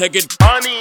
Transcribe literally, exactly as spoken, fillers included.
Take it, honey.